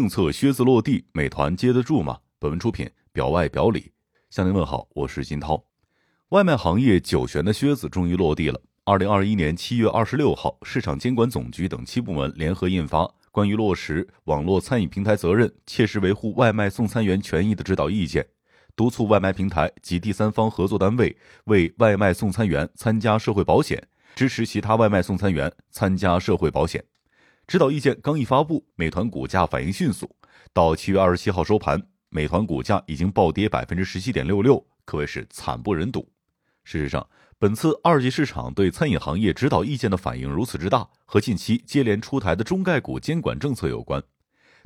政策靴子落地，美团接得住吗？本文出品表外表里，向您问好，我是金涛。外卖行业久悬的靴子终于落地了。2021年7月26号，市场监管总局等7部门联合印发《关于落实网络餐饮平台责任，切实维护外卖送餐员权益的指导意见》，督促外卖平台及第三方合作单位为外卖送餐员参加社会保险，支持其他外卖送餐员参加社会保险。指导意见刚一发布，美团股价反应迅速，到7月27号收盘，美团股价已经暴跌 17.66%， 可谓是惨不忍睹。事实上，本次二级市场对餐饮行业指导意见的反应如此之大，和近期接连出台的中概股监管政策有关。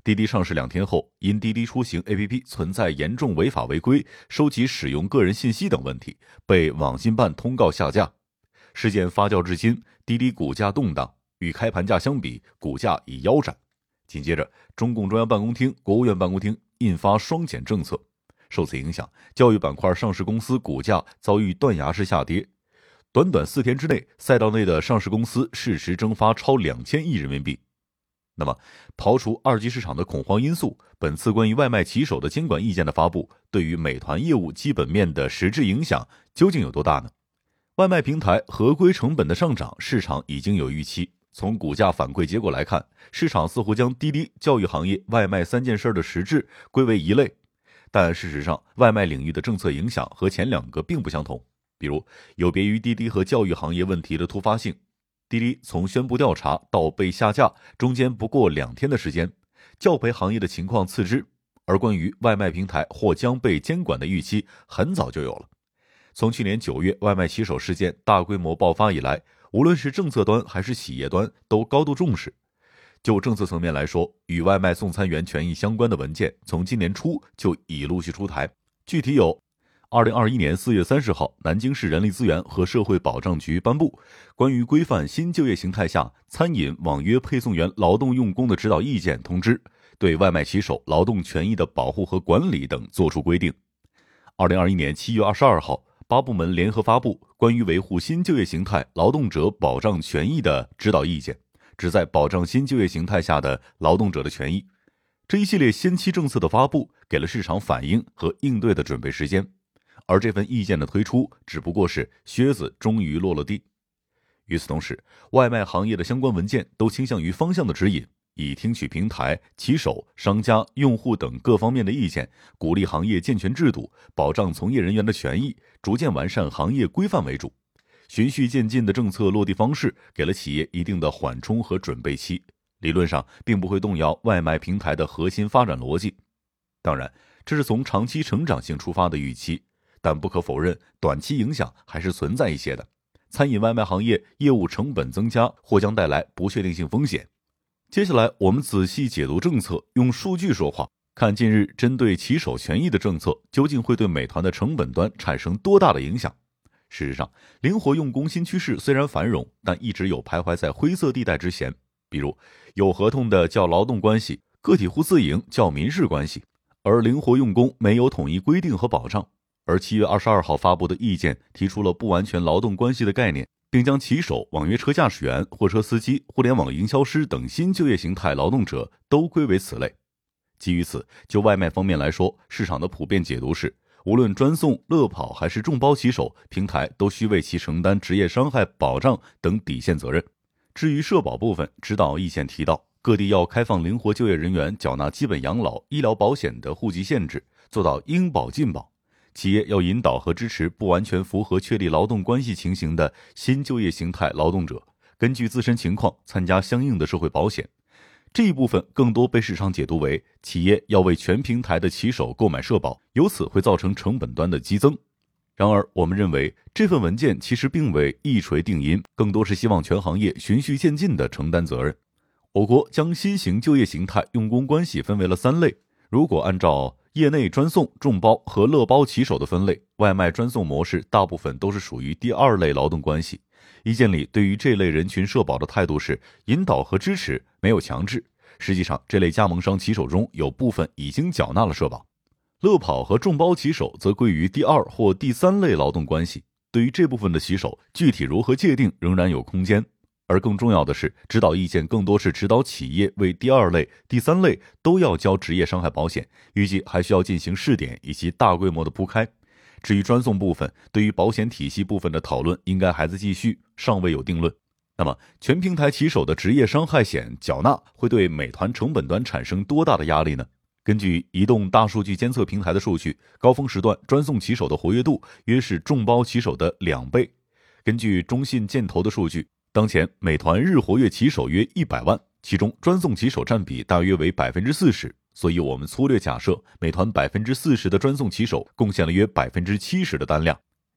滴滴上市2天后，因滴滴出行 APP 存在严重违法违规、收集使用个人信息等问题，被网信办通告下架。事件发酵至今，滴滴股价动荡，与开盘价相比，股价已腰斩。紧接着，中共中央办公厅、国务院办公厅印发双减政策，受此影响，教育板块上市公司股价遭遇断崖式下跌。短短4天之内，赛道内的上市公司市值蒸发超2000亿人民币。那么，刨除二级市场的恐慌因素，本次关于外卖骑手的监管意见的发布，对于美团业务基本面的实质影响究竟有多大呢？外卖平台合规成本的上涨，市场已经有预期。从股价反馈结果来看，市场似乎将滴滴、教育行业、外卖3件事的实质归为一类，但事实上，外卖领域的政策影响和前2个并不相同。比如，有别于滴滴和教育行业问题的突发性，滴滴从宣布调查到被下架，中间不过2天的时间，教培行业的情况次之，而关于外卖平台或将被监管的预期很早就有了。从去年9月外卖骑手事件大规模爆发以来，无论是政策端还是企业端都高度重视。就政策层面来说，与外卖送餐员权益相关的文件从今年初就已陆续出台，具体有2021年4月30号南京市人力资源和社会保障局颁布《关于规范新就业形态下餐饮网约配送员劳动用工的指导意见通知》，对外卖骑手劳动权益的保护和管理等作出规定。2021年7月22号8部门联合发布关于维护新就业形态劳动者保障权益的指导意见，旨在保障新就业形态下的劳动者的权益。这一系列先期政策的发布，给了市场反应和应对的准备时间，而这份意见的推出只不过是靴子终于落了地。与此同时，外卖行业的相关文件都倾向于方向的指引，以听取平台、骑手、商家、用户等各方面的意见，鼓励行业健全制度，保障从业人员的权益，逐渐完善行业规范为主。循序渐进的政策落地方式，给了企业一定的缓冲和准备期，理论上并不会动摇外卖平台的核心发展逻辑。当然，这是从长期成长性出发的预期，但不可否认，短期影响还是存在一些的。餐饮外卖行业业务成本增加，或将带来不确定性风险。接下来我们仔细解读政策，用数据说话，看近日针对骑手权益的政策究竟会对美团的成本端产生多大的影响。事实上，灵活用工新趋势虽然繁荣，但一直有徘徊在灰色地带之嫌。比如，有合同的叫劳动关系，个体户自营叫民事关系，而灵活用工没有统一规定和保障。而7月22号发布的意见提出了不完全劳动关系的概念，并将骑手、网约车驾驶员、货车司机、互联网营销师等新就业形态劳动者都归为此类。基于此，就外卖方面来说，市场的普遍解读是，无论专送、乐跑还是众包骑手，平台都需为其承担职业伤害保障等底线责任。至于社保部分，指导意见提到，各地要开放灵活就业人员缴纳基本养老、医疗保险的户籍限制，做到应保尽保。企业要引导和支持不完全符合确立劳动关系情形的新就业形态劳动者，根据自身情况参加相应的社会保险。这一部分更多被市场解读为企业要为全平台的骑手购买社保，由此会造成成本端的激增。然而，我们认为这份文件其实并未一锤定音，更多是希望全行业循序渐进地承担责任。我国将新型就业形态用工关系分为了3类，如果按照业内专送、众包和乐包骑手的分类，外卖专送模式大部分都是属于第2类劳动关系。意见里对于这类人群社保的态度是引导和支持，没有强制。实际上，这类加盟商骑手中有部分已经缴纳了社保。乐跑和众包骑手则归于第2或第3类劳动关系。对于这部分的骑手，具体如何界定仍然有空间。而更重要的是，指导意见更多是指导企业为第二类、第三类都要交职业伤害保险，预计还需要进行试点以及大规模的铺开。至于专送部分，对于保险体系部分的讨论应该还在继续，尚未有定论。那么，全平台骑手的职业伤害险缴纳会对美团成本端产生多大的压力呢？根据移动大数据监测平台的数据，高峰时段专送骑手的活跃度约是众包骑手的2倍。根据中信建投的数据，当前美团日活跃骑手约100万，其中专送骑手占比大约为 40%， 所以我们粗略假设，美团 40% 的专送骑手贡献了约 70% 的单量。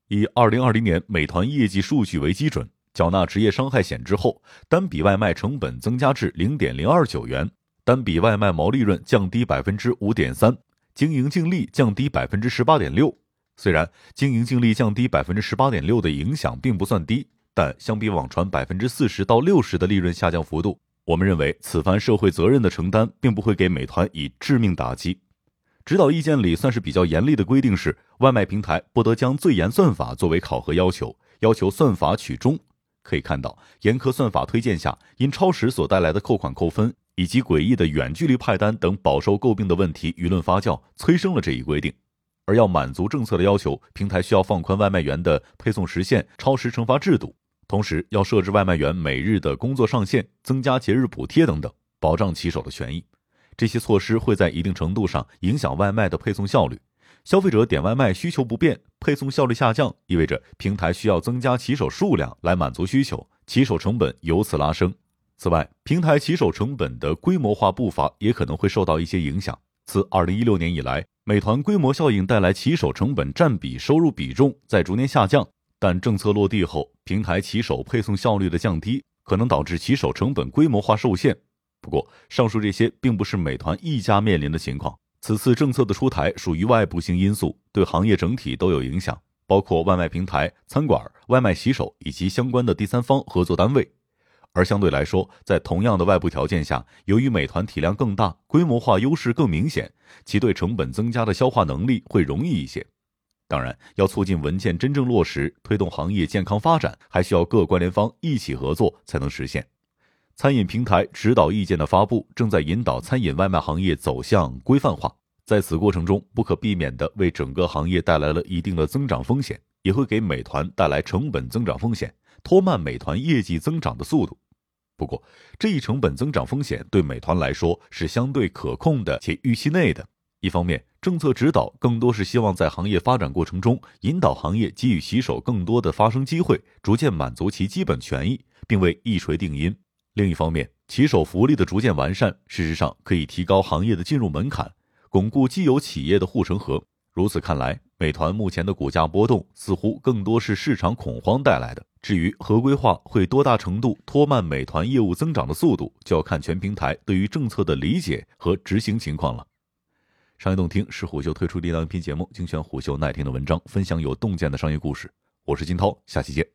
以2020年美团业绩数据为基准，缴纳职业伤害险之后，单笔外卖成本增加至 0.029 元，单笔外卖毛利润降低 5.3%， 经营净利降低 18.6%。 虽然经营净利降低 18.6% 的影响并不算低，但相比网传 40% 到 60% 的利润下降幅度，我们认为此番社会责任的承担并不会给美团以致命打击。指导意见里算是比较严厉的规定是，外卖平台不得将最严算法作为考核要求，要求算法取中。可以看到，严苛算法推荐下，因超时所带来的扣款扣分以及诡异的远距离派单等饱受诟病的问题舆论发酵，催生了这一规定。而要满足政策的要求，平台需要放宽外卖员的配送时限、超时惩罚制度，同时要设置外卖员每日的工作上限，增加节日补贴等等，保障骑手的权益。这些措施会在一定程度上影响外卖的配送效率。消费者点外卖需求不变，配送效率下降，意味着平台需要增加骑手数量来满足需求，骑手成本由此拉升。此外，平台骑手成本的规模化步伐也可能会受到一些影响。自2016年以来，美团规模效应带来骑手成本占比收入比重在逐年下降，但政策落地后，平台骑手配送效率的降低可能导致骑手成本规模化受限。不过，上述这些并不是美团一家面临的情况，此次政策的出台属于外部性因素，对行业整体都有影响，包括外卖平台、餐馆、外卖骑手以及相关的第三方合作单位。而相对来说，在同样的外部条件下，由于美团体量更大，规模化优势更明显，其对成本增加的消化能力会容易一些。当然，要促进文件真正落实，推动行业健康发展，还需要各关联方一起合作才能实现。餐饮平台指导意见的发布，正在引导餐饮外卖行业走向规范化，在此过程中不可避免地为整个行业带来了一定的增长风险，也会给美团带来成本增长风险，拖慢美团业绩增长的速度。不过，这一成本增长风险对美团来说是相对可控的且预期内的。一方面，政策指导更多是希望在行业发展过程中引导行业给予骑手更多的发声机会，逐渐满足其基本权益，并为一锤定音。另一方面，骑手福利的逐渐完善，事实上可以提高行业的进入门槛，巩固既有企业的护城河。如此看来，美团目前的股价波动似乎更多是市场恐慌带来的。至于合规化会多大程度拖慢美团业务增长的速度，就要看全平台对于政策的理解和执行情况了。商业洞听是虎嗅推出的一档音频节目，精选虎嗅耐听的文章，分享有洞见的商业故事。我是金涛，下期见。